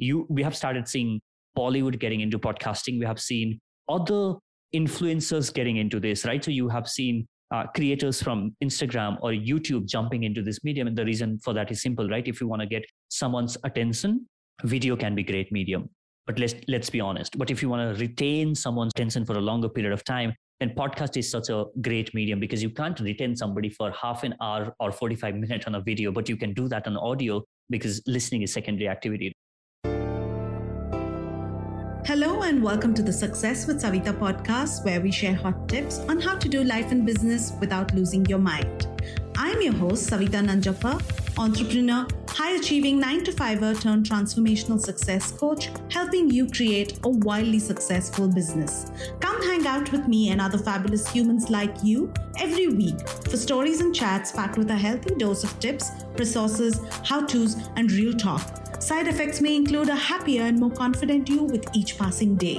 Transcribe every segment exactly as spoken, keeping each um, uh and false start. you we have started seeing Bollywood getting into podcasting. We have seen other influencers getting into this, right? So you have seen uh, creators from Instagram or YouTube jumping into this medium. And the reason for that is simple, right? If you want to get someone's attention, video can be a great medium. But let's let's be honest. But if you want to retain someone's attention for a longer period of time, then podcast is such a great medium, because you can't retain somebody for half an hour or forty-five minutes on a video, but you can do that on audio because listening is secondary activity. Hello and welcome to the Success with Savita podcast, where we share hot tips on how to do life and business without losing your mind. I'm your host, Savita Nanjappa, entrepreneur, high-achieving nine-to-fiver turned transformational success coach, helping you create a wildly successful business. Come hang out with me and other fabulous humans like you every week for stories and chats packed with a healthy dose of tips, resources, how-tos, and real talk. Side effects may include a happier and more confident you with each passing day.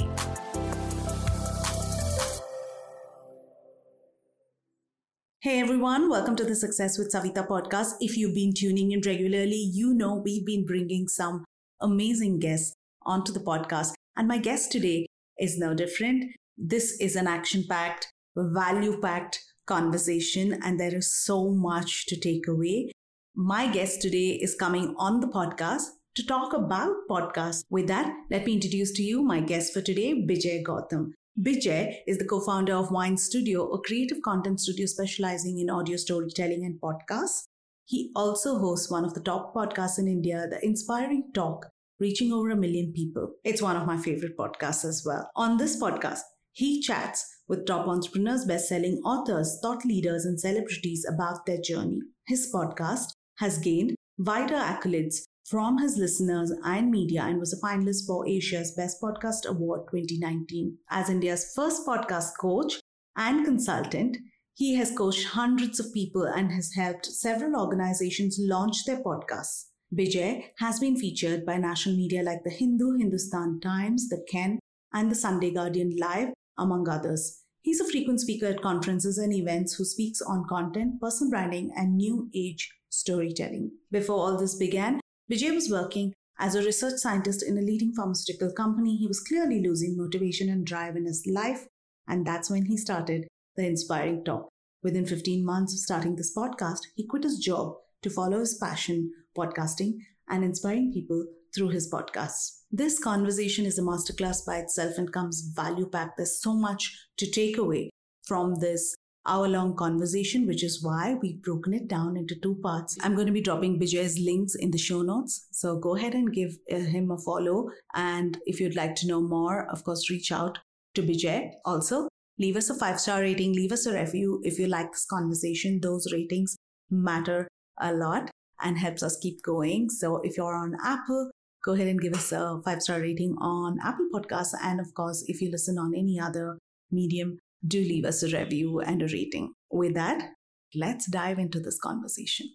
Hey everyone, welcome to the Success with Savita podcast. If you've been tuning in regularly, you know we've been bringing some amazing guests onto the podcast. And my guest today is no different. This is an action-packed, value-packed conversation, and there is so much to take away. My guest today is coming on the podcast to talk about podcasts. With that, let me introduce to you my guest for today, Vijay Gautam. Vijay is the co-founder of Wine Studio, a creative content studio specializing in audio storytelling and podcasts. He also hosts one of the top podcasts in India, The Inspiring Talk, reaching over a million people. It's one of my favorite podcasts as well. On this podcast, he chats with top entrepreneurs, best-selling authors, thought leaders, and celebrities about their journey. His podcast has gained wider accolades from his listeners and media, and was a finalist for Asia's Best Podcast Award twenty nineteen. As India's first podcast coach and consultant, he has coached hundreds of people and has helped several organizations launch their podcasts. Vijay has been featured by national media like The Hindu, Hindustan Times, The Ken, and The Sunday Guardian Live, among others. He's a frequent speaker at conferences and events who speaks on content, personal branding, and new age storytelling. Before all this began, Vijay was working as a research scientist in a leading pharmaceutical company. He was clearly losing motivation and drive in his life, and that's when he started The Inspiring Talk. Within fifteen months of starting this podcast, he quit his job to follow his passion, podcasting, and inspiring people through his podcasts. This conversation is a masterclass by itself and comes value-packed. There's so much to take away from this hour-long conversation, which is why we've broken it down into two parts. I'm going to be dropping Vijay's links in the show notes, so go ahead and give him a follow. And if you'd like to know more, of course, reach out to Vijay. Also, leave us a five-star rating, leave us a review if you like this conversation. Those ratings matter a lot and helps us keep going. So if you're on Apple, go ahead and give us a five-star rating on Apple Podcasts. And of course, if you listen on any other medium, do leave us a review and a rating. With that, let's dive into this conversation.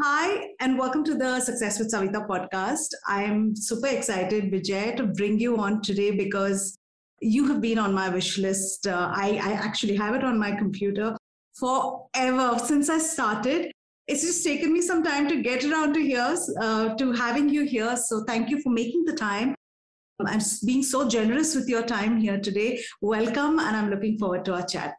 Hi, and welcome to the Success with Savita podcast. I'm super excited, Vijay, to bring you on today because you have been on my wish list. Uh, I, I actually have it on my computer forever since I started. It's just taken me some time to get around to here, uh, to having you here. So thank you for making the time. I'm being so generous with your time here today. Welcome, and I'm looking forward to our chat.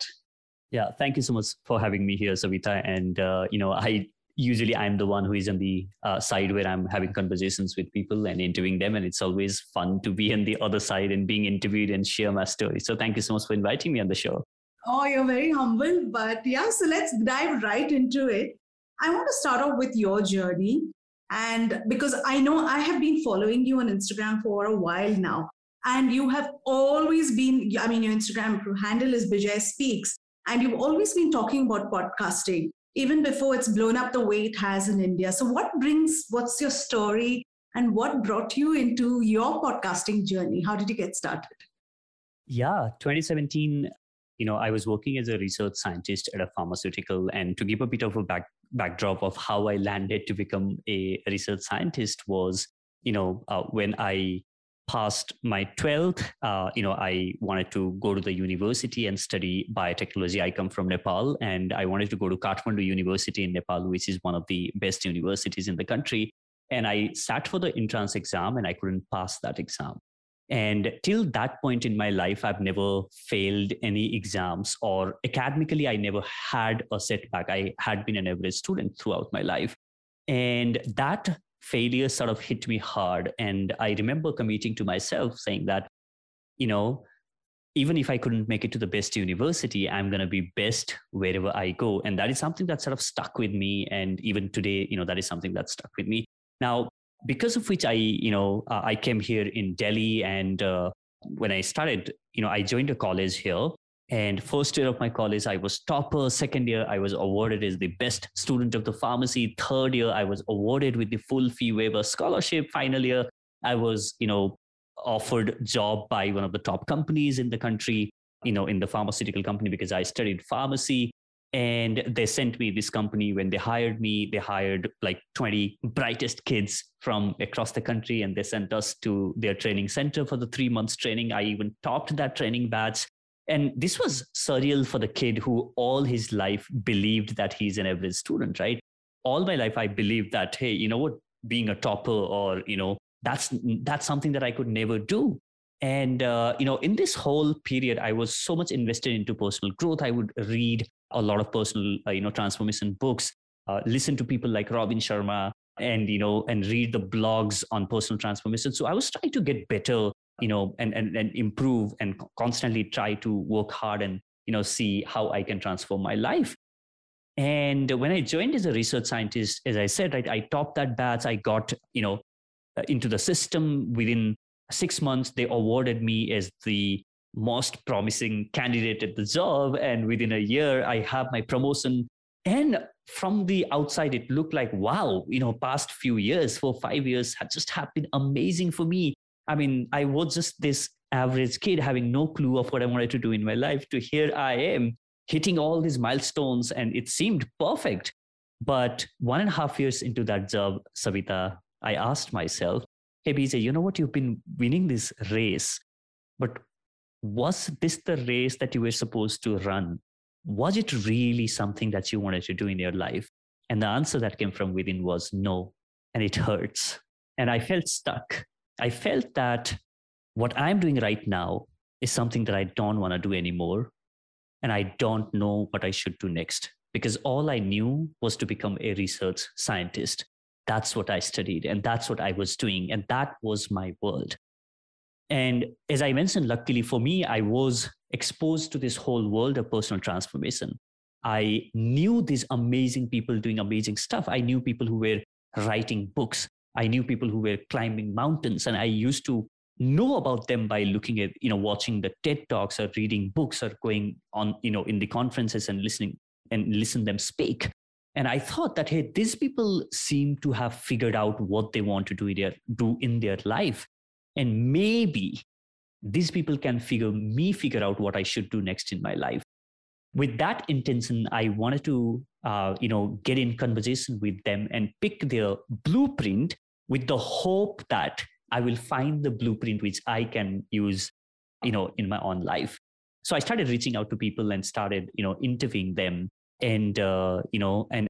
Yeah, thank you so much for having me here, Savita. And, uh, you know, I usually I'm the one who is on the uh, side where I'm having conversations with people and interviewing them. And it's always fun to be on the other side and being interviewed and share my story. So thank you so much for inviting me on the show. Oh, you're very humble. But yeah, so let's dive right into it. I want to start off with your journey. And because I know I have been following you on Instagram for a while now, and you have always been, I mean, your Instagram handle is Vijay Speaks, and you've always been talking about podcasting, even before it's blown up the way it has in India. So what brings, what's your story and what brought you into your podcasting journey? How did you get started? Yeah, twenty seventeen, you know, I was working as a research scientist at a pharmaceutical, and to give a bit of a back, backdrop of how I landed to become a research scientist was, you know, uh, when I passed my twelfth, uh, you know, I wanted to go to the university and study biotechnology. I come from Nepal, and I wanted to go to Kathmandu University in Nepal, which is one of the best universities in the country. And I sat for the entrance exam and I couldn't pass that exam. And till that point in my life, I've never failed any exams, or academically, I never had a setback. I had been an average student throughout my life. And that failure sort of hit me hard. And I remember committing to myself saying that, you know, even if I couldn't make it to the best university, I'm going to be best wherever I go. And that is something that sort of stuck with me. And even today, you know, that is something that stuck with me. Now, because of which I, you know, uh, I came here in Delhi, and uh, when I started, you know, I joined a college here. And first year of my college, I was topper. Second year, I was awarded as the best student of the pharmacy. Third year, I was awarded with the full fee waiver scholarship. Final year, I was, you know, offered job by one of the top companies in the country, you know, in the pharmaceutical company, because I studied pharmacy. And they sent me this company. When they hired me, they hired like twenty brightest kids from across the country, and they sent us to their training center for the three months training. I even topped that training batch. And this was surreal for the kid who all his life believed that he's an average student, right? All my life, I believed that, hey, you know what, being a topper or, you know, that's that's something that I could never do. And, uh, you know, in this whole period, I was so much invested into personal growth. I would read a lot of personal, uh, you know, transformation books, uh, listen to people like Robin Sharma and, you know, and read the blogs on personal transformation. So I was trying to get better, you know, and, and, and improve and constantly try to work hard and, you know, see how I can transform my life. And when I joined as a research scientist, as I said, right, I topped that batch. I got, you know, into the system within six months, they awarded me as the most promising candidate at the job. And within a year, I have my promotion. And from the outside, it looked like, wow, you know, past few years, four, five years had just have been amazing for me. I mean, I was just this average kid having no clue of what I wanted to do in my life, to here I am hitting all these milestones, and it seemed perfect. But one and a half years into that job, Savita, I asked myself, hey, B J, you know what? You've been winning this race, but was this the race that you were supposed to run? Was it really something that you wanted to do in your life? And the answer that came from within was no. And it hurts. And I felt stuck. I felt that what I'm doing right now is something that I don't want to do anymore. And I don't know what I should do next, because all I knew was to become a research scientist. That's what I studied, and that's what I was doing, and that was my world. And as I mentioned, luckily for me, I was exposed to this whole world of personal transformation. I knew these amazing people doing amazing stuff. I knew people who were writing books. I knew people who were climbing mountains, and I used to know about them by looking at, you know, watching the TED Talks or reading books or going on, you know, in the conferences and listening and listen them speak. And I thought that, hey, these people seem to have figured out what they want to do in their, do in their life. And maybe these people can figure me figure out what I should do next in my life. With that intention, I wanted to, uh, you know, get in conversation with them and pick their blueprint, with the hope that I will find the blueprint which I can use, you know, in my own life. So I started reaching out to people and started, you know, interviewing them. And, uh, you know, and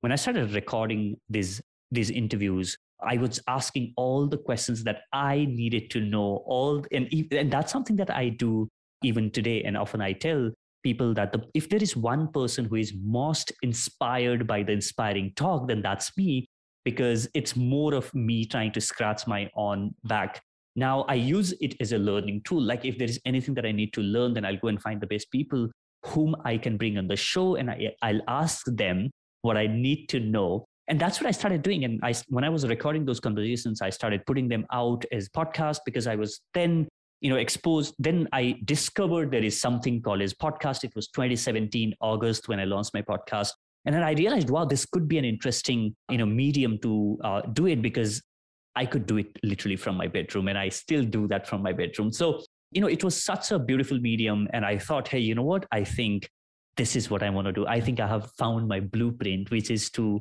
when I started recording these, these interviews, I was asking all the questions that I needed to know all. And, and that's something that I do even today. And often I tell people that the, if there is one person who is most inspired by the inspiring talk, then that's me, because it's more of me trying to scratch my own back. Now I use it as a learning tool. Like if there is anything that I need to learn, then I'll go and find the best people whom I can bring on the show, and I, I'll ask them what I need to know. And that's what I started doing. And I, when I was recording those conversations, I started putting them out as podcasts, because I was then, you know, exposed. Then I discovered there is something called as podcast. It was twenty seventeen, August, when I launched my podcast. And then I realized, wow, this could be an interesting, you know, medium to uh, do it, because I could do it literally from my bedroom, and I still do that from my bedroom. So, you know, it was such a beautiful medium. And I thought, hey, you know what? I think this is what I want to do. I think I have found my blueprint, which is to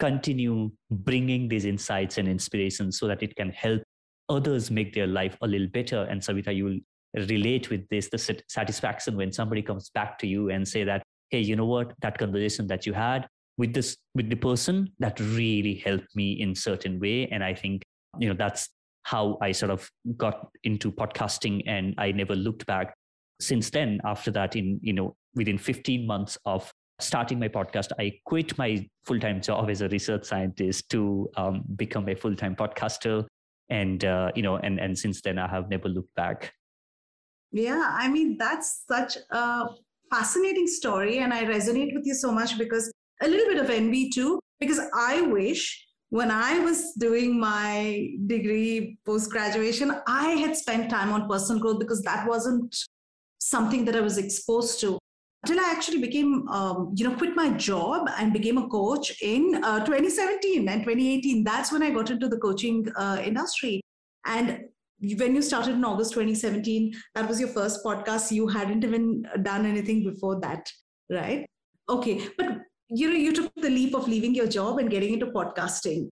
continue bringing these insights and inspirations so that it can help others make their life a little better. And Savita, you will relate with this, the satisfaction when somebody comes back to you and say that, hey, you know what? That conversation that you had with this, with the person, that really helped me in certain way. And I think, you know, that's how I sort of got into podcasting, and I never looked back since then. After that, in, you know, within fifteen months of starting my podcast, I quit my full-time job as a research scientist to um, become a full-time podcaster. And, uh, you know, and, and since then I have never looked back. Yeah. I mean, that's such a fascinating story. And I resonate with you so much, because a little bit of envy too, because I wish when I was doing my degree post-graduation, I had spent time on personal growth, because that wasn't something that I was exposed to until I actually became, um, you know, quit my job and became a coach in uh, twenty seventeen and twenty eighteen. That's when I got into the coaching uh, industry. And when you started in August twenty seventeen, that was your first podcast. You hadn't even done anything before that, right? Okay. But, you know, you took the leap of leaving your job and getting into podcasting.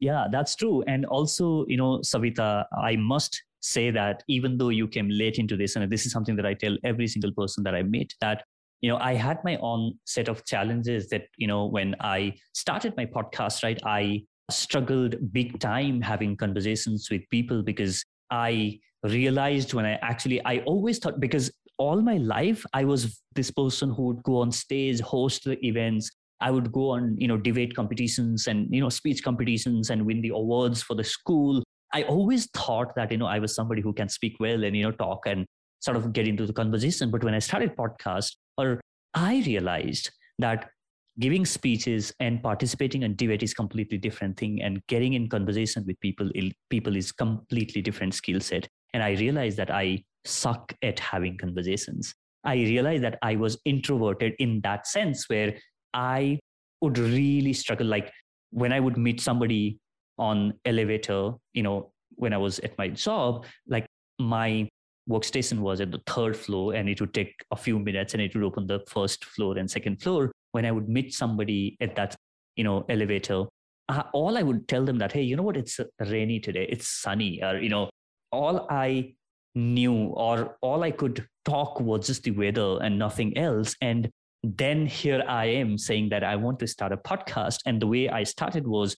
Yeah, that's true. And also, you know, Savita, I must say that even though you came late into this, and this is something that I tell every single person that I meet, that, you know, I had my own set of challenges that, you know, when I started my podcast, right, I struggled big time having conversations with people, because I realized when I actually, I always thought, because all my life, I was this person who would go on stage, host the events. I would go on, you know, debate competitions and, you know, speech competitions and win the awards for the school. I always thought that, you know, I was somebody who can speak well and, you know, talk and sort of get into the conversation. But when I started podcast, or I realized that giving speeches and participating in debate is completely different thing, and getting in conversation with people, people is completely different skill set. And I realized that I suck at having conversations. I realized that I was introverted in that sense, where I would really struggle. Like when I would meet somebody on elevator, you know, when I was at my job, like my workstation was at the third floor and it would take a few minutes and it would open the first floor and second floor. When I would meet somebody at that, you know, elevator, I, all I would tell them that, hey, you know what, it's rainy today, it's sunny, or, you know, all I knew or all I could talk was just the weather and nothing else. And then here I am saying that I want to start a podcast. And the way I started was,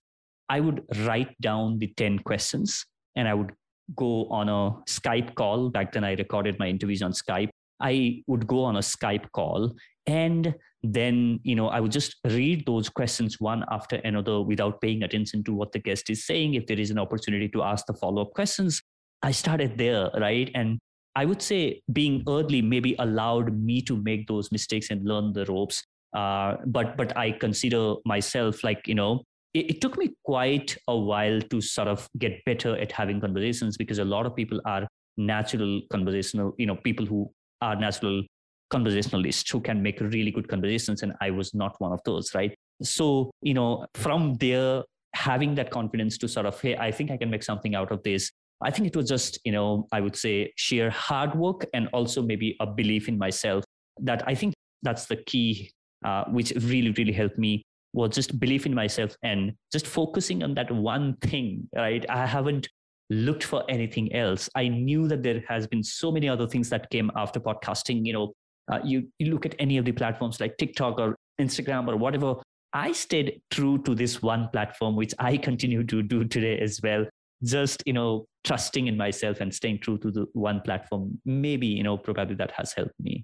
I would write down the ten questions and I would go on a Skype call. Back then I recorded my interviews on Skype. I would go on a Skype call and then, you know, I would just read those questions one after another without paying attention to what the guest is saying. If there is an opportunity to ask the follow-up questions, I started there, right? And I would say being early maybe allowed me to make those mistakes and learn the ropes. Uh, but but I consider myself like, you know, it took me quite a while to sort of get better at having conversations, because a lot of people are natural conversational, you know, people who are natural conversationalists who can make really good conversations. And I was not one of those, right? So, you know, from there, having that confidence to sort of, hey, I think I can make something out of this. I think it was just, you know, I would say sheer hard work and also maybe a belief in myself. That I think that's the key, uh, which really, really helped me. Was just belief in myself and just focusing on that one thing, right? I haven't looked for anything else. I knew that there has been so many other things that came after podcasting. You know, uh, you, you look at any of the platforms like TikTok or Instagram or whatever. I stayed true to this one platform, which I continue to do today as well. Just, you know, trusting in myself and staying true to the one platform. Maybe, you know, probably that has helped me.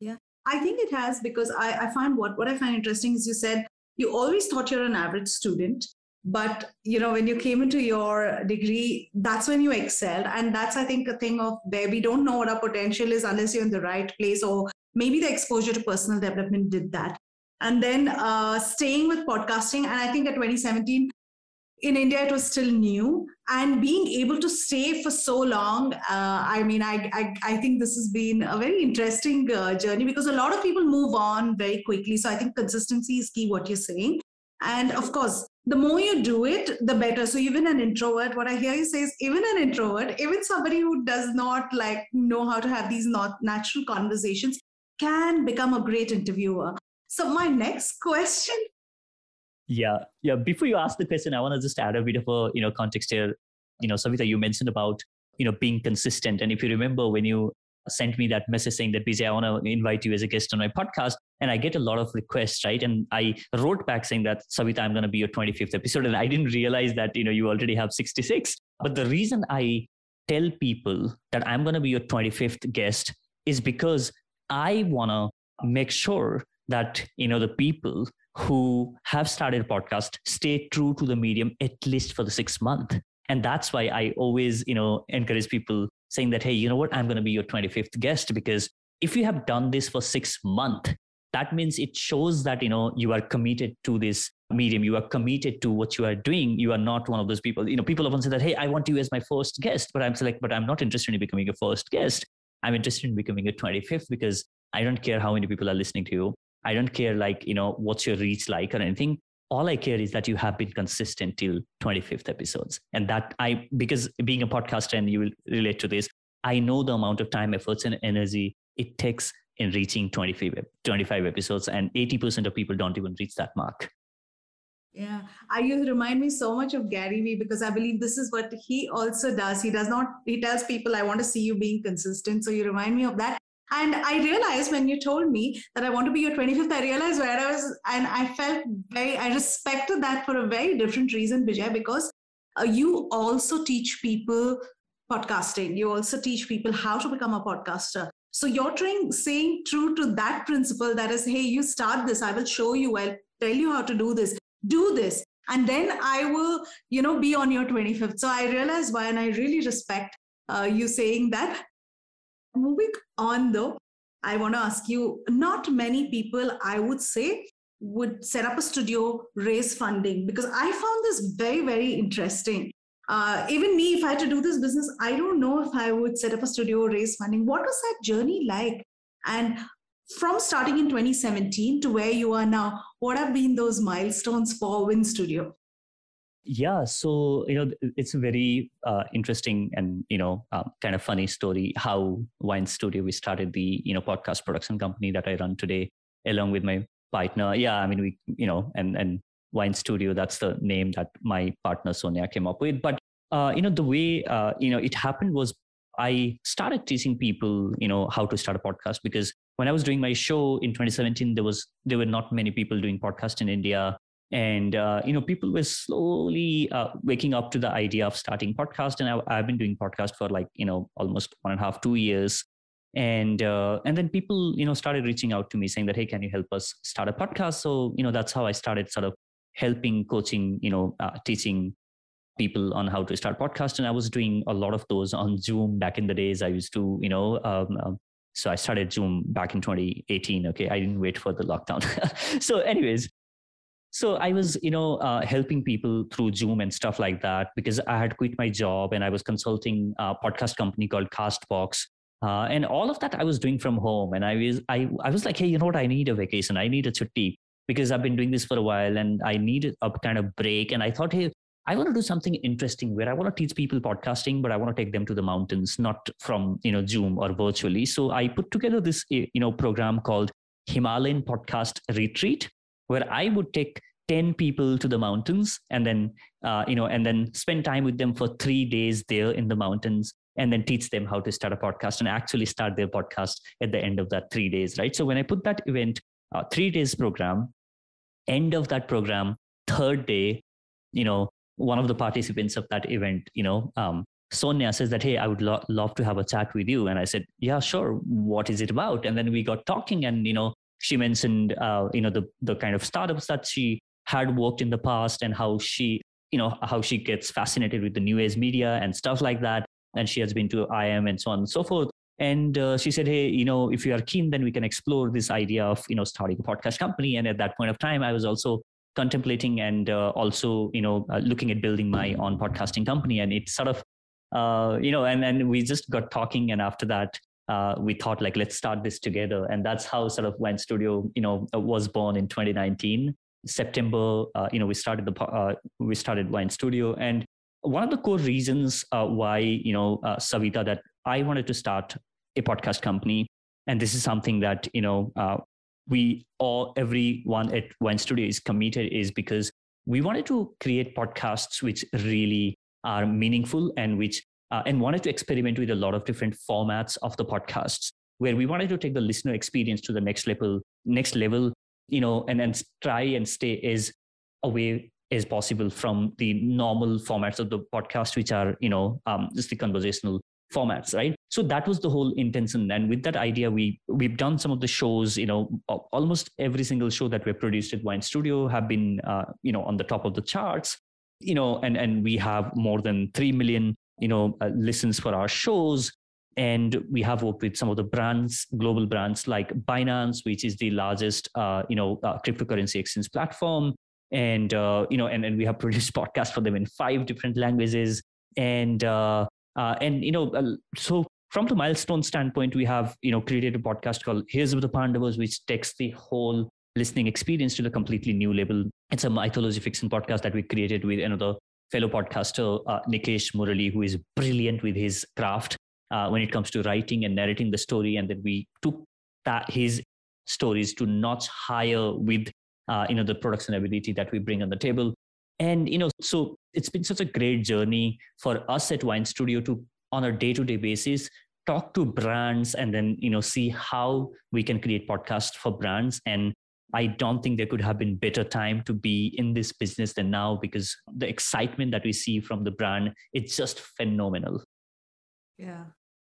Yeah, I think it has, because I, I find what, what I find interesting is you said, you always thought you're an average student, but, you know, when you came into your degree, that's when you excelled. And that's, I think, a thing of where we don't know what our potential is unless you're in the right place, or maybe the exposure to personal development did that. And then uh, staying with podcasting. And I think at twenty seventeen, in India, it was still new. And being able to stay for so long, uh, I mean, I, I I think this has been a very interesting uh, journey, because a lot of people move on very quickly. So I think consistency is key, what you're saying. And of course, the more you do it, the better. So even an introvert, what I hear you say is even an introvert, even somebody who does not like know how to have these not natural conversations can become a great interviewer. So my next question. Yeah. Yeah. Before you ask the question, I want to just add a bit of a, you know, context here. You know, Savita, you mentioned about, you know, being consistent. And if you remember when you sent me that message saying that, Vijay, I want to invite you as a guest on my podcast. And I get a lot of requests, right? And I wrote back saying that, Savita, I'm going to be your twenty-fifth episode. And I didn't realize that, you know, you already have sixty-six. But the reason I tell people that I'm going to be your twenty-fifth guest is because I want to make sure that, you know, the people who have started a podcast stay true to the medium, at least for the six month. And that's why I always, you know, encourage people saying that, hey, you know what, I'm going to be your twenty-fifth guest, because if you have done this for six months, that means it shows that, you know, you are committed to this medium. You are committed to what you are doing. You are not one of those people, you know, people often say that, hey, I want you as my first guest, but I'm like, but I'm not interested in becoming a first guest. I'm interested in becoming a twenty-fifth, because I don't care how many people are listening to you. I don't care, like, you know, what's your reach like or anything. All I care is that you have been consistent till twenty-fifth episodes. And that I, because being a podcaster, and you will relate to this, I know the amount of time, efforts, and energy it takes in reaching twenty-five, twenty-five episodes. And eighty percent of people don't even reach that mark. Yeah. I, you remind me so much of Gary V, because I believe this is what he also does. He does not, he tells people, I want to see you being consistent. So you remind me of that. And I realized when you told me that I want to be your twenty-fifth, I realized where I was, and I felt very, I respected that for a very different reason, Vijay, because uh, you also teach people podcasting. You also teach people how to become a podcaster. So you're trying, saying true to that principle that is, hey, you start this, I will show you, I'll tell you how to do this, do this. And then I will, you know, be on your twenty-fifth. So I realized why, and I really respect uh, you saying that. Moving on though, I want to ask you, not many people, I would say, would set up a studio, raise funding, because I found this very, very interesting. Uh, even me, if I had to do this business, I don't know if I would set up a studio, raise funding. What was that journey like? And from starting in twenty seventeen to where you are now, what have been those milestones for Wine Studio? Yeah. So, you know, it's a very uh, interesting and, you know, uh, kind of funny story how Wine Studio, we started the, you know, podcast production company that I run today along with my partner. Yeah. I mean, we, you know, and, and Wine Studio, that's the name that my partner Sonia came up with. But, uh, you know, the way, uh, you know, it happened was I started teaching people, you know, how to start a podcast, because when I was doing my show in twenty seventeen, there was, there were not many people doing podcasts in India. And, uh, you know, people were slowly uh, waking up to the idea of starting podcast. And I, I've been doing podcast for like, you know, almost one and a half, two years. And, uh, and then people, you know, started reaching out to me saying that, hey, can you help us start a podcast? So, you know, that's how I started sort of helping, coaching, you know, uh, teaching people on how to start podcast. And I was doing a lot of those on Zoom back in the days. I used to, you know, um, um, so I started Zoom back in twenty eighteen. Okay. I didn't wait for the lockdown. So anyways, So I was, you know, uh, helping people through Zoom and stuff like that, because I had quit my job and I was consulting a podcast company called Castbox. Uh, and all of that I was doing from home. And I was, I, I was like, hey, you know what? I need a vacation. I need a chutti, because I've been doing this for a while and I need a kind of break. And I thought, hey, I want to do something interesting where I want to teach people podcasting, but I want to take them to the mountains, not from, you know, Zoom or virtually. So I put together this, you know, program called Himalayan Podcast Retreat, where I would take ten people to the mountains and then, uh, you know, and then spend time with them for three days there in the mountains, and then teach them how to start a podcast and actually start their podcast at the end of that three days, right? So when I put that event, uh, three days program, end of that program, third day, you know, one of the participants of that event, you know, um, Sonia says that, hey, I would lo- love to have a chat with you. And I said, yeah, sure. What is it about? And then we got talking and, you know, she mentioned, uh, you know, the the kind of startups that she had worked in the past and how she, you know, how she gets fascinated with the new age media and stuff like that. And she has been to I I M and so on and so forth. And uh, she said, hey, you know, if you are keen, then we can explore this idea of, you know, starting a podcast company. And at that point of time, I was also contemplating and uh, also, you know, uh, looking at building my own podcasting company. And it sort of, uh, you know, and, and we just got talking. And after that, Uh, we thought like, let's start this together. And that's how sort of Wine Studio, you know, was born in twenty nineteen, September, uh, you know, we started the, uh, we started Wine Studio. And one of the core reasons uh, why, you know, uh, Savita, that I wanted to start a podcast company. And this is something that, you know, uh, we all, everyone at Wine Studio is committed, is because we wanted to create podcasts which really are meaningful and which uh, and wanted to experiment with a lot of different formats of the podcasts, where we wanted to take the listener experience to the next level, next level, you know, and then try and stay as away as possible from the normal formats of the podcast, which are, you know, um, just the conversational formats, right? So that was the whole intention. And with that idea, we, we've done some of the shows, you know, almost every single show that we've produced at Wine Studio have been, uh, you know, on the top of the charts, you know, and, and we have more than three million, you know, uh, listens for our shows. And we have worked with some of the brands, global brands like Binance, which is the largest, uh, you know, uh, cryptocurrency exchange platform. And, uh, you know, and, and we have produced podcasts for them in five different languages. And, uh, uh, and you know, uh, so from the milestone standpoint, we have, you know, created a podcast called Here's with the Pandavas, which takes the whole listening experience to the completely new level. It's a mythology fiction podcast that we created with another fellow podcaster, uh, Nikesh Murali, who is brilliant with his craft. Uh, when it comes to writing and narrating the story, and then we took that, his stories to notch higher with uh, you know the production ability that we bring on the table, and you know so it's been such a great journey for us at Wine Studio to, on a day-to-day basis, talk to brands and then you know see how we can create podcasts for brands. And I don't think there could have been better time to be in this business than now, because the excitement that we see from the brand, it's just phenomenal. Yeah.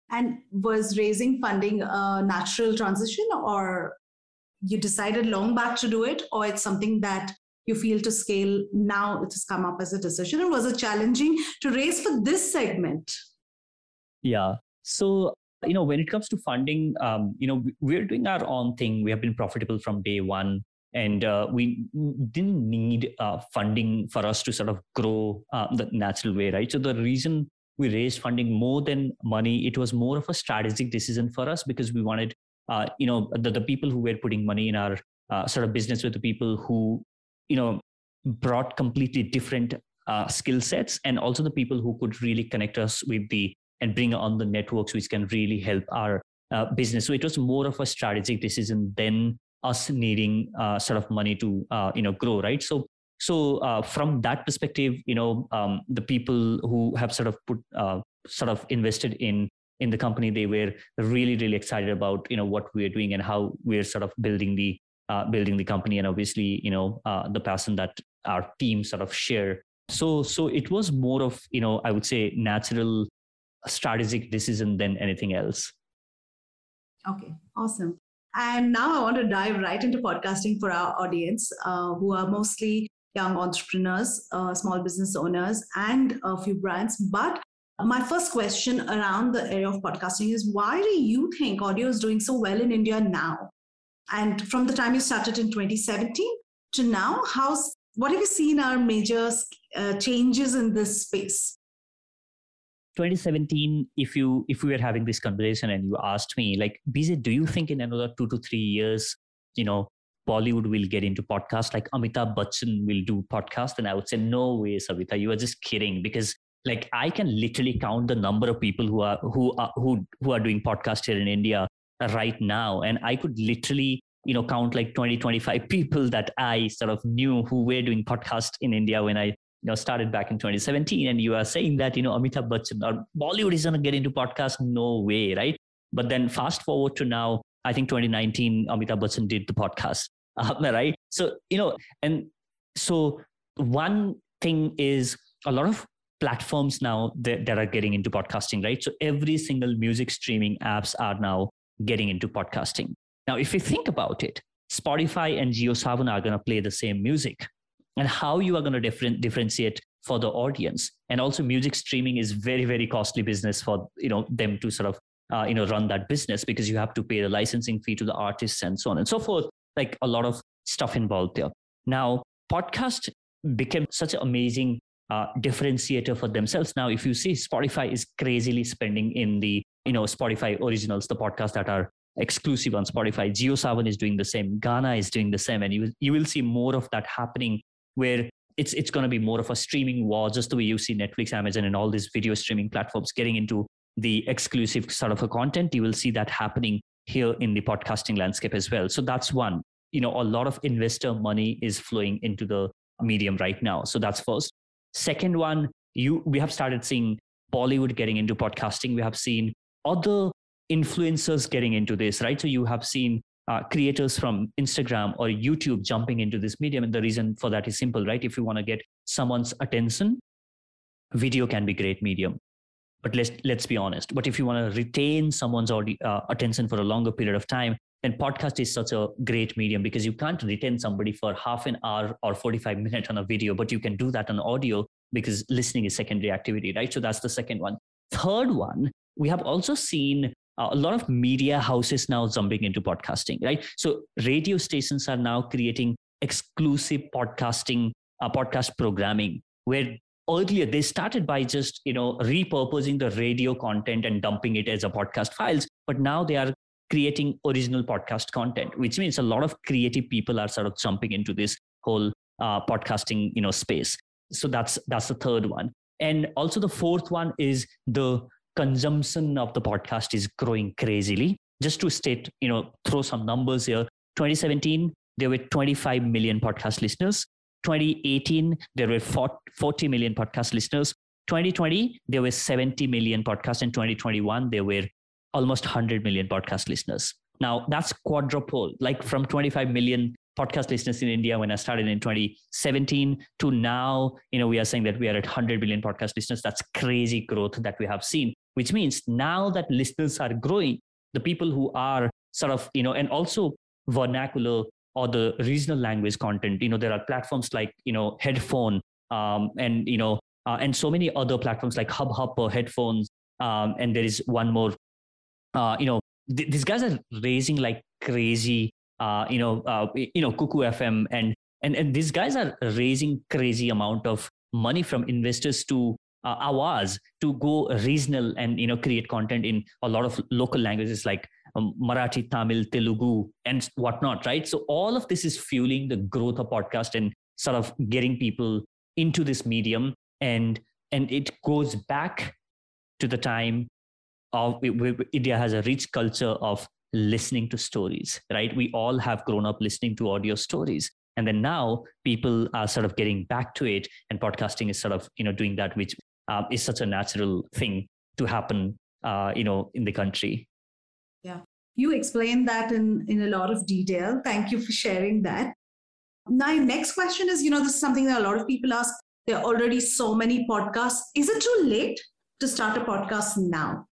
And was raising funding a natural transition, or you decided long back to do it, or it's something that you feel to scale now, it has come up as a decision? And was it challenging to raise for this segment? Yeah. So, you know, when it comes to funding, um, you know, we're doing our own thing. We have been profitable from day one, and uh, we didn't need uh, funding for us to sort of grow uh, the natural way, right? So the reason we raised funding more than money, it was more of a strategic decision for us, because we wanted, uh, you know, the, the people who were putting money in our uh, sort of business were the people who, you know, brought completely different uh, skill sets, and also the people who could really connect us with the, and bring on the networks which can really help our uh, business. So it was more of a strategic decision than us needing uh, sort of money to, uh, you know, grow, right? So So uh, from that perspective, you know, um, the people who have sort of put, uh, sort of invested in in the company, they were really, really excited about, you know, what we're doing and how we're sort of building the uh, building the company, and obviously, you know, uh, the passion that our team sort of share. So, so it was more of, you know, I would say natural strategic decision than anything else. Okay, awesome. And now I want to dive right into podcasting for our audience, uh, who are mostly young entrepreneurs, uh, small business owners, and a few brands. But my first question around the area of podcasting is, why do you think audio is doing so well in India now? And from the time you started in twenty seventeen to now, how's, what have you seen are major uh, changes in this space? twenty seventeen, if you if we were having this conversation and you asked me, like, B J, do you think in another two to three years, you know, Bollywood will get into podcasts, like Amitabh Bachchan will do podcasts? And I would say, no way, Savita, you are just kidding. Because like, I can literally count the number of people who are who are who, who are doing podcasts here in India right now. And I could literally, you know, count like twenty, twenty-five people that I sort of knew who were doing podcasts in India when I you know, started back in twenty seventeen. And you are saying that, you know, Amitabh Bachchan or Bollywood is going to get into podcasts? No way, right? But then fast forward to now, I think twenty nineteen, Amitabh Bachchan did the podcast, uh, right? So, you know, and so one thing is a lot of platforms now that, that are getting into podcasting, right? So every single music streaming apps are now getting into podcasting. Now, if you think about it, Spotify and JioSaavn are going to play the same music. And how you are going to different, differentiate for the audience, and also music streaming is very, very costly business for you know them to sort of uh, you know run that business, because you have to pay the licensing fee to the artists and so on and so forth. Like a lot of stuff involved there. Now, podcast became such an amazing uh, differentiator for themselves. Now, if you see, Spotify is crazily spending in the you know Spotify originals, the podcasts that are exclusive on Spotify. JioSaavn is doing the same. Gaana is doing the same, and you you will see more of that happening, where it's it's going to be more of a streaming war, just the way you see Netflix, Amazon, and all these video streaming platforms getting into the exclusive sort of a content. You will see that happening here in the podcasting landscape as well. So that's one. You know, a lot of investor money is flowing into the medium right now. So that's first. Second one, you we have started seeing Bollywood getting into podcasting. We have seen other influencers getting into this, right? So you have seen uh, creators from Instagram or YouTube jumping into this medium. And the reason for that is simple, right? If you want to get someone's attention, video can be a great medium. But let's let's be honest. But if you want to retain someone's audi- uh, attention for a longer period of time, then podcast is such a great medium, because you can't retain somebody for half an hour or forty-five minutes on a video, but you can do that on audio because listening is secondary activity, right? So that's the second one. Third one, we have also seen a lot of media houses now jumping into podcasting, right? So radio stations are now creating exclusive podcasting, uh, podcast programming, where earlier, they started by just, you know, repurposing the radio content and dumping it as a podcast files. But now they are creating original podcast content, which means a lot of creative people are sort of jumping into this whole uh, podcasting, you know, space. So that's that's the third one. And also the fourth one is the consumption of the podcast is growing crazily. Just to state, you know, throw some numbers here. twenty seventeen, there were twenty-five million podcast listeners. twenty eighteen, there were forty million podcast listeners. twenty twenty, there were seventy million podcasts. In twenty twenty-one, there were almost one hundred million podcast listeners. Now, that's quadruple, like from twenty-five million podcast listeners in India when I started in twenty seventeen to now, you know, we are saying that we are at one hundred million podcast listeners. That's crazy growth that we have seen, which means now that listeners are growing, the people who are sort of, you know, and also vernacular or the regional language content, you know, there are platforms like, you know, Headphone um, and, you know, uh, and so many other platforms like Hub Hopper, Headphones. Um, and there is one more, uh, you know, th- these guys are raising like crazy, uh, you know, uh, you know, Kuku F M. And, and, and these guys are raising crazy amount of money from investors to uh, Awaz to go regional and, you know, create content in a lot of local languages like Marathi, Tamil, Telugu, and whatnot, right? So all of this is fueling the growth of podcast and sort of getting people into this medium. And and it goes back to the time of India has a rich culture of listening to stories, right? We all have grown up listening to audio stories. And then now people are sort of getting back to it. And podcasting is sort of, you know, doing that, which uh, is such a natural thing to happen, uh, you know, in the country. Yeah, you explained that in, in a lot of detail. Thank you for sharing that. My next question is, you know, this is something that a lot of people ask. There are already so many podcasts. Is it too late to start a podcast now?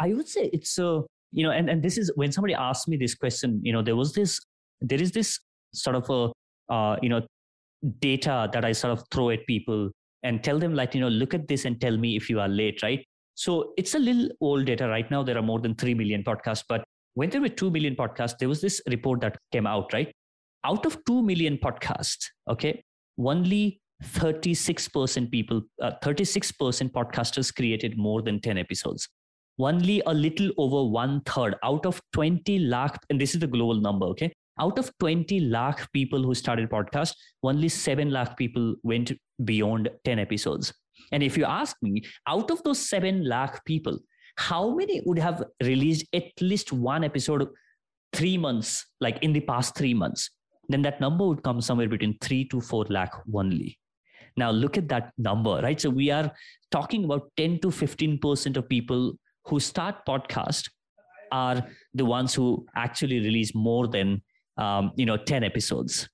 I would say it's a, you know, and, and this is when somebody asked me this question, you know, there was this, there is this sort of a, uh, you know, data that I sort of throw at people and tell them like, you know, look at this and tell me if you are late, right? So it's a little old data right now. There are more than three million podcasts, but when there were two million podcasts, there was this report that came out, right? Out of two million podcasts, okay, only thirty-six percent people, uh, thirty-six percent podcasters created more than ten episodes. Only a little over one third out of twenty lakh, and this is the global number, okay? Out of twenty lakh people who started podcasts, only seven lakh people went beyond ten episodes. And if you ask me, out of those seven lakh people, how many would have released at least one episode three months, like in the past three months? Then that number would come somewhere between three to four lakh only. Now look at that number, right? So we are talking about ten to fifteen percent of people who start podcast are the ones who actually release more than, um, you know, ten episodes,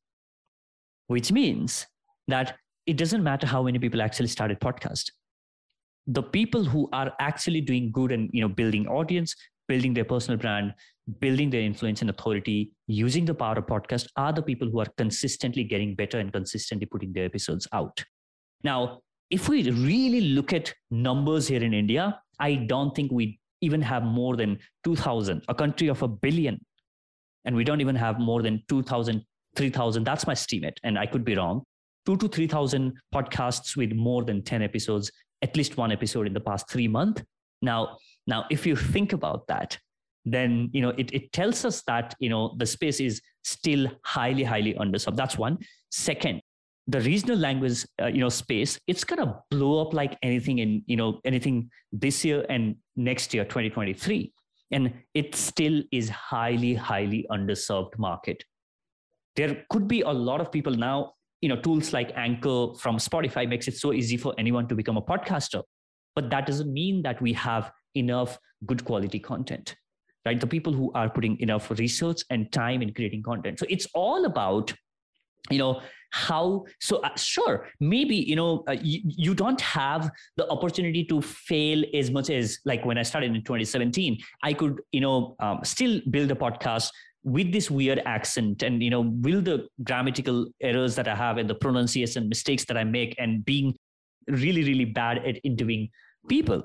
which means that it doesn't matter how many people actually started podcast. The people who are actually doing good and, you know, building audience, building their personal brand, building their influence and authority, using the power of podcast are the people who are consistently getting better and consistently putting their episodes out. Now, if we really look at numbers here in India, I don't think we even have more than two thousand, a country of a billion, and we don't even have more than two thousand, three thousand. That's my estimate, and I could be wrong. Two to three thousand podcasts with more than ten episodes, at least one episode in the past three months. Now, now, if you think about that, then you know it, it tells us that you know the space is still highly, highly underserved. That's one. Second, the regional language uh, you know space, it's gonna blow up like anything in you know anything this year and next year, twenty twenty-three, and it still is highly, highly underserved market. There could be a lot of people now. You know, tools like Anchor from Spotify makes it so easy for anyone to become a podcaster. but that doesn't mean that we have enough good quality content, right? The people who are putting enough research and time in creating content. So it's all about, you know, how, so uh, sure, maybe, you know, uh, you, you don't have the opportunity to fail as much as like when I started in twenty seventeen, I could, you know, um, still build a podcast with this weird accent and, you know, will the grammatical errors that I have and the pronunciation mistakes that I make and being really, really bad at interviewing people.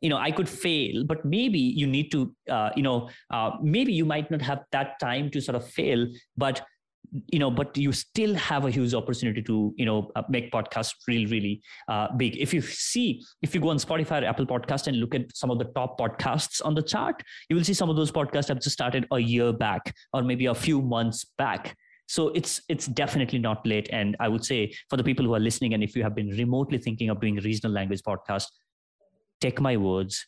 You know, I could fail, but maybe you need to, uh, you know, uh, maybe you might not have that time to sort of fail, but, you know, but you still have a huge opportunity to, you know, uh, make podcasts really, really uh, big. If you see, if you go on Spotify or Apple Podcast and look at some of the top podcasts on the chart, you will see some of those podcasts have just started a year back or maybe a few months back. So it's it's definitely not late. And I would say for the people who are listening, and if you have been remotely thinking of doing regional language podcasts, take my words,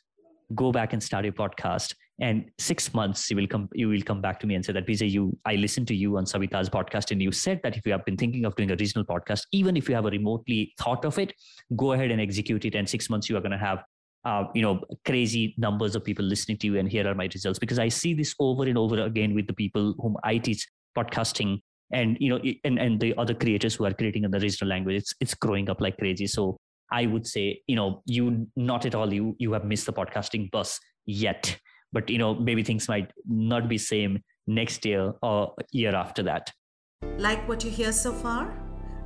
go back and start your podcast. And six months, you will come you will come back to me and say that, Vijay, you, I listened to you on Savita's podcast and you said that if you have been thinking of doing a regional podcast, even if you have a remotely thought of it, go ahead and execute it. And six months, you are going to have uh, you know, crazy numbers of people listening to you. And here are my results. Because I see this over and over again with the people whom I teach podcasting and, you know, and, and the other creators who are creating in the regional language. It's, it's growing up like crazy. So I would say, you know, you not at all, you, you have missed the podcasting bus yet, but, you know, maybe things might not be same next year or year after that. Like what you hear so far?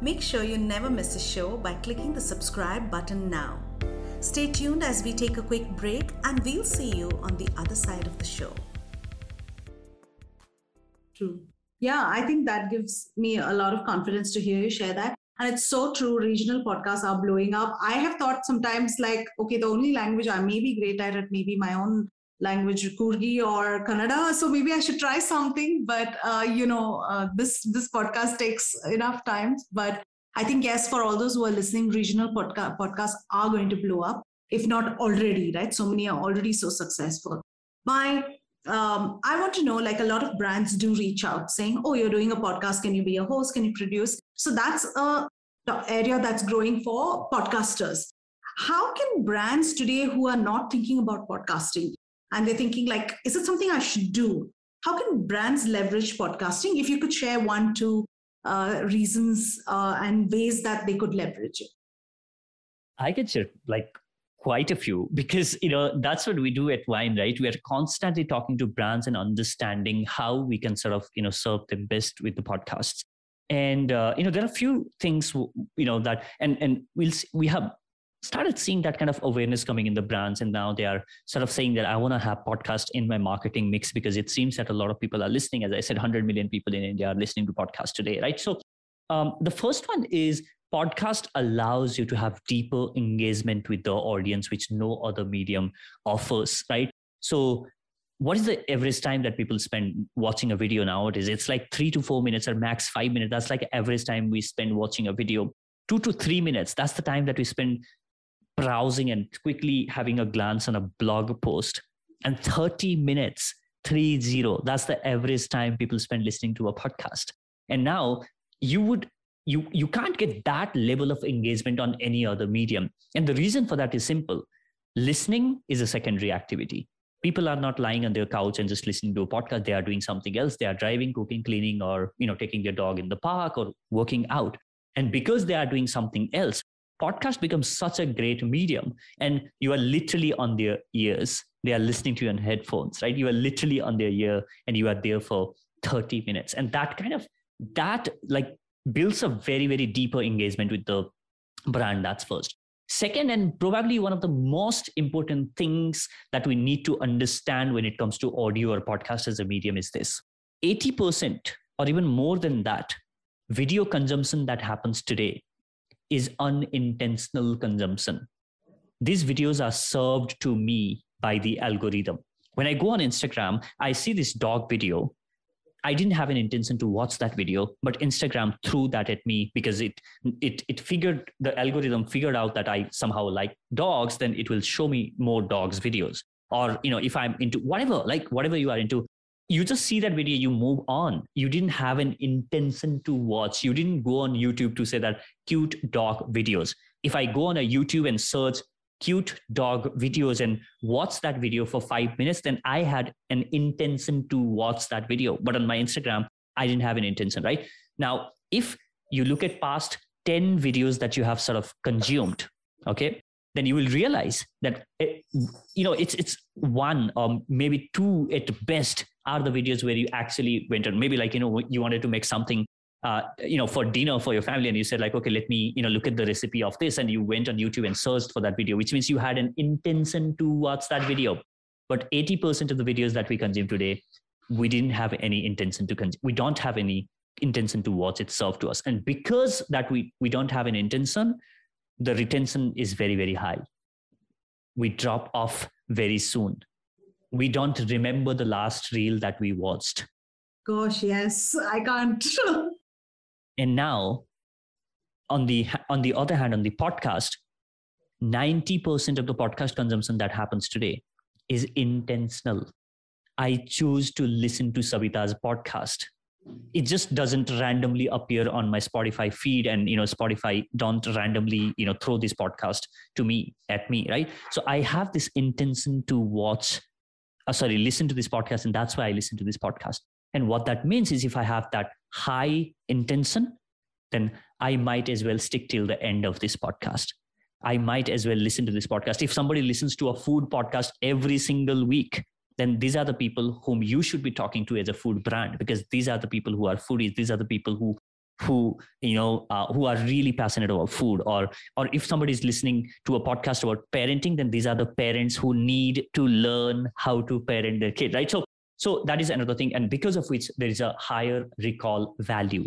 Make sure you never miss a show by clicking the subscribe button now. Stay tuned as we take a quick break and we'll see you on the other side of the show. True. Yeah, I think that gives me a lot of confidence to hear you share that. And it's so true. Regional podcasts are blowing up. I have thought sometimes like, okay, the only language I may be great at it may be my own language, Kurgi or Kannada. So maybe I should try something. But, uh, you know, uh, this, this podcast takes enough time. But I think, yes, for all those who are listening, regional podca- podcasts are going to blow up, if not already, right? So many are already so successful. My Um, I want to know, like a lot of brands do reach out saying, oh, you're doing a podcast. Can you be a host? Can you produce? So that's a area that's growing for podcasters. How can brands today who are not thinking about podcasting and they're thinking like, is it something I should do? How can brands leverage podcasting? If you could share one, two uh, reasons uh, and ways that they could leverage it. I could share like quite a few, because, you know, that's what we do at Wine, right? We are constantly talking to brands and understanding how we can sort of, you know, serve them best with the podcasts. And, uh, you know, there are a few things, you know, that, and, and we'll, we have started seeing that kind of awareness coming in the brands. And now they are sort of saying that I want to have podcast in my marketing mix, because it seems that a lot of people are listening. As I said, one hundred million people in India are listening to podcasts today, right? So um, the first one is, podcast allows you to have deeper engagement with the audience, which no other medium offers, right? So what is the average time that people spend watching a video nowadays? It's like three to four minutes or max five minutes. That's like average time we spend watching a video. Two to three minutes. That's the time that we spend browsing and quickly having a glance on a blog post. And thirty minutes, three zero. That's the average time people spend listening to a podcast. And now you would You you can't get that level of engagement on any other medium. And the reason for that is simple. Listening is a secondary activity. People are not lying on their couch and just listening to a podcast. They are doing something else. They are driving, cooking, cleaning, or, you know, taking their dog in the park or working out. And because they are doing something else, podcast becomes such a great medium. And you are literally on their ears. They are listening to you on headphones, right? You are literally on their ear and you are there for thirty minutes. And that kind of, that like, builds a very, very deeper engagement with the brand. That's first. Second, and probably one of the most important things that we need to understand when it comes to audio or podcast as a medium is this. eighty percent or even more than that, video consumption that happens today is unintentional consumption. These videos are served to me by the algorithm. When I go on Instagram, I see this dog video. I didn't have an intention to watch that video, but Instagram threw that at me because it it it figured, the algorithm figured out that I somehow like dogs, then it will show me more dogs videos. Or, you know, if I'm into whatever, like whatever you are into, you just see that video, you move on. You didn't have an intention to watch. You didn't go on YouTube to say that cute dog videos. If I go on a YouTube and search cute dog videos and watch that video for five minutes, then I had an intention to watch that video. But on my Instagram, I didn't have an intention, right? Now, if you look at past ten videos that you have sort of consumed, okay, then you will realize that, it, you know, it's it's one or maybe two at best are the videos where you actually went and maybe like, you know, you wanted to make something, uh, you know, for dinner for your family. And you said like, okay, let me, you know, look at the recipe of this. And you went on YouTube and searched for that video, which means you had an intention to watch that video. But eighty percent of the videos that we consume today, we didn't have any intention to consume. We don't have any intention to watch it served to us. And because that we, we don't have an intention, the retention is very, very high. We drop off very soon. We don't remember the last reel that we watched. Gosh, yes, I can't. And now, on the on the other hand, on the podcast, ninety percent of the podcast consumption that happens today is intentional. I choose to listen to Savita's podcast. It just doesn't randomly appear on my Spotify feed, and you know, Spotify don't randomly, you know, throw this podcast to me at me, right? So I have this intention to watch, uh, sorry, listen to this podcast, and that's why I listen to this podcast. And what that means is, if I have that high intention, then I might as well stick till the end of this podcast. I might as well listen to this podcast. If somebody listens to a food podcast every single week, then these are the people whom you should be talking to as a food brand, because these are the people who are foodies. These are the people who, who you know, uh, who are really passionate about food. Or, or if somebody is listening to a podcast about parenting, then these are the parents who need to learn how to parent their kid, right? So, so that is another thing, and because of which there is a higher recall value,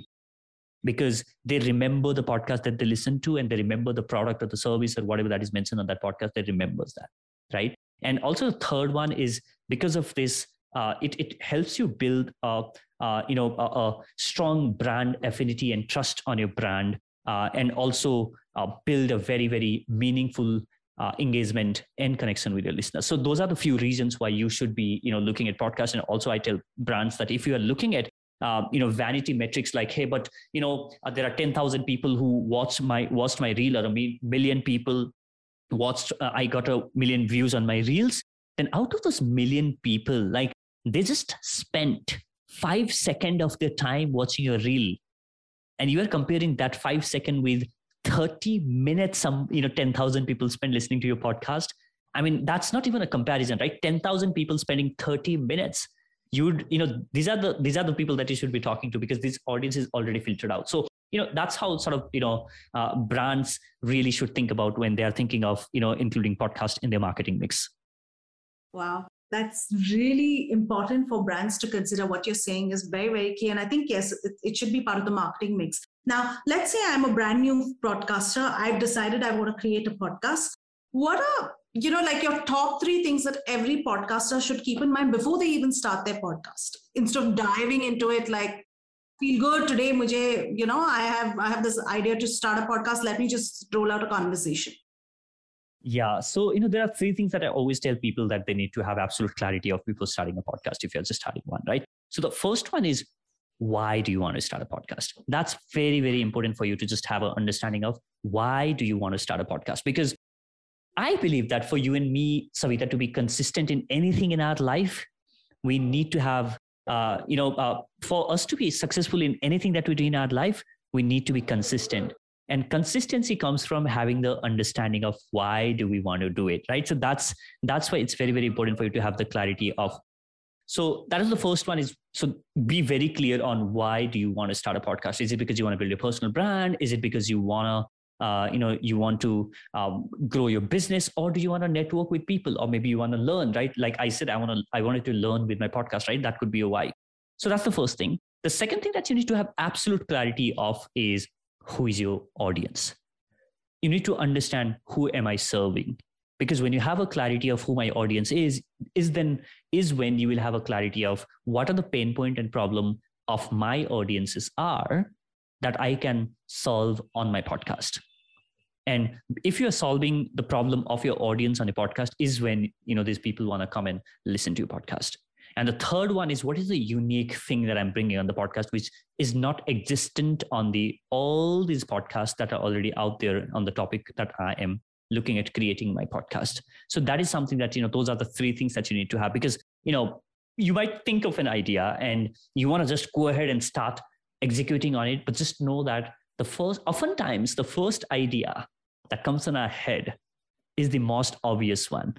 because they remember the podcast that they listen to, and they remember the product or the service or whatever that is mentioned on that podcast. They remembers that, right? And also the third one is, because of this, uh, it, it helps you build a, uh, you know, a, a strong brand affinity and trust on your brand, uh, and also uh, build a very, very meaningful uh, engagement and connection with your listeners. So those are the few reasons why you should be, you know, looking at podcasts. And also I tell brands that if you are looking at, uh, you know, vanity metrics like, hey, but, you know, uh, there are ten thousand people who watched my, watched my reel, or a million people watched, uh, I got a million views on my reels. And out of those million people, like they just spent five seconds of their time watching your reel. And you are comparing that five second with thirty minutes, some, you know, ten thousand people spend listening to your podcast. I mean, that's not even a comparison, right? ten thousand people spending thirty minutes. You'd, you know, these are the, these are the people that you should be talking to, because this audience is already filtered out. So, you know, that's how sort of, you know, uh, brands really should think about when they are thinking of, you know, including podcast in their marketing mix. Wow. That's really important for brands to consider. What you're saying is very, very key. And I think, yes, it, it should be part of the marketing mix. Now, let's say I'm a brand new broadcaster. I've decided I want to create a podcast. What are, you know, like your top three things that every podcaster should keep in mind before they even start their podcast, instead of diving into it like, feel good today, mujhe, you know, I have, I have this idea to start a podcast. Let me just roll out a conversation. Yeah. So, you know, there are three things that I always tell people that they need to have absolute clarity of before starting a podcast, if you're just starting one, right? So the first one is, why do you want to start a podcast? That's very, very important for you to just have an understanding of why do you want to start a podcast? Because I believe that for you and me, Savita, to be consistent in anything in our life, we need to have, uh, you know, uh, for us to be successful in anything that we do in our life, we need to be consistent. And consistency comes from having the understanding of why do we want to do it, right? So that's that's why it's very, very important for you to have the clarity of. So that is the first one is, so be very clear on why do you want to start a podcast? Is it because you want to build a personal brand? Is it because you want to, uh, you know, you want to um, grow your business, or do you want to network with people, or maybe you want to learn, right? Like I said, I want to, I wanted to learn with my podcast, right? That could be a why. So that's the first thing. The second thing that you need to have absolute clarity of is, who is your audience? You need to understand, who am I serving? Because when you have a clarity of who my audience is, is then is when you will have a clarity of what are the pain point and problem of my audiences are that I can solve on my podcast. And if you're solving the problem of your audience on a podcast is when, you know, these people want to come and listen to your podcast. And the third one is, what is the unique thing that I'm bringing on the podcast, which is not existent on the all these podcasts that are already out there on the topic that I am looking at creating my podcast. So that is something that, you know, those are the three things that you need to have, because, you know, you might think of an idea and you want to just go ahead and start executing on it, but just know that the first, oftentimes the first idea that comes in our head is the most obvious one.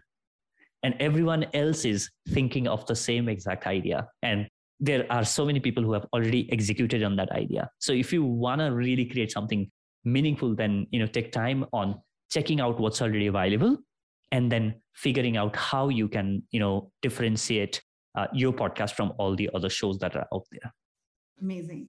And everyone else is thinking of the same exact idea. And there are so many people who have already executed on that idea. So if you want to really create something meaningful, then, you know, take time on checking out what's already available and then figuring out how you can, you know, differentiate uh, your podcast from all the other shows that are out there. Amazing.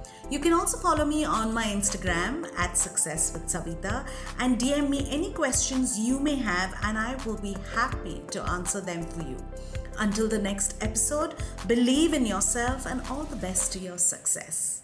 You can also follow me on my Instagram at Success with Savita and D M me any questions you may have, and I will be happy to answer them for you. Until the next episode, believe in yourself and all the best to your success.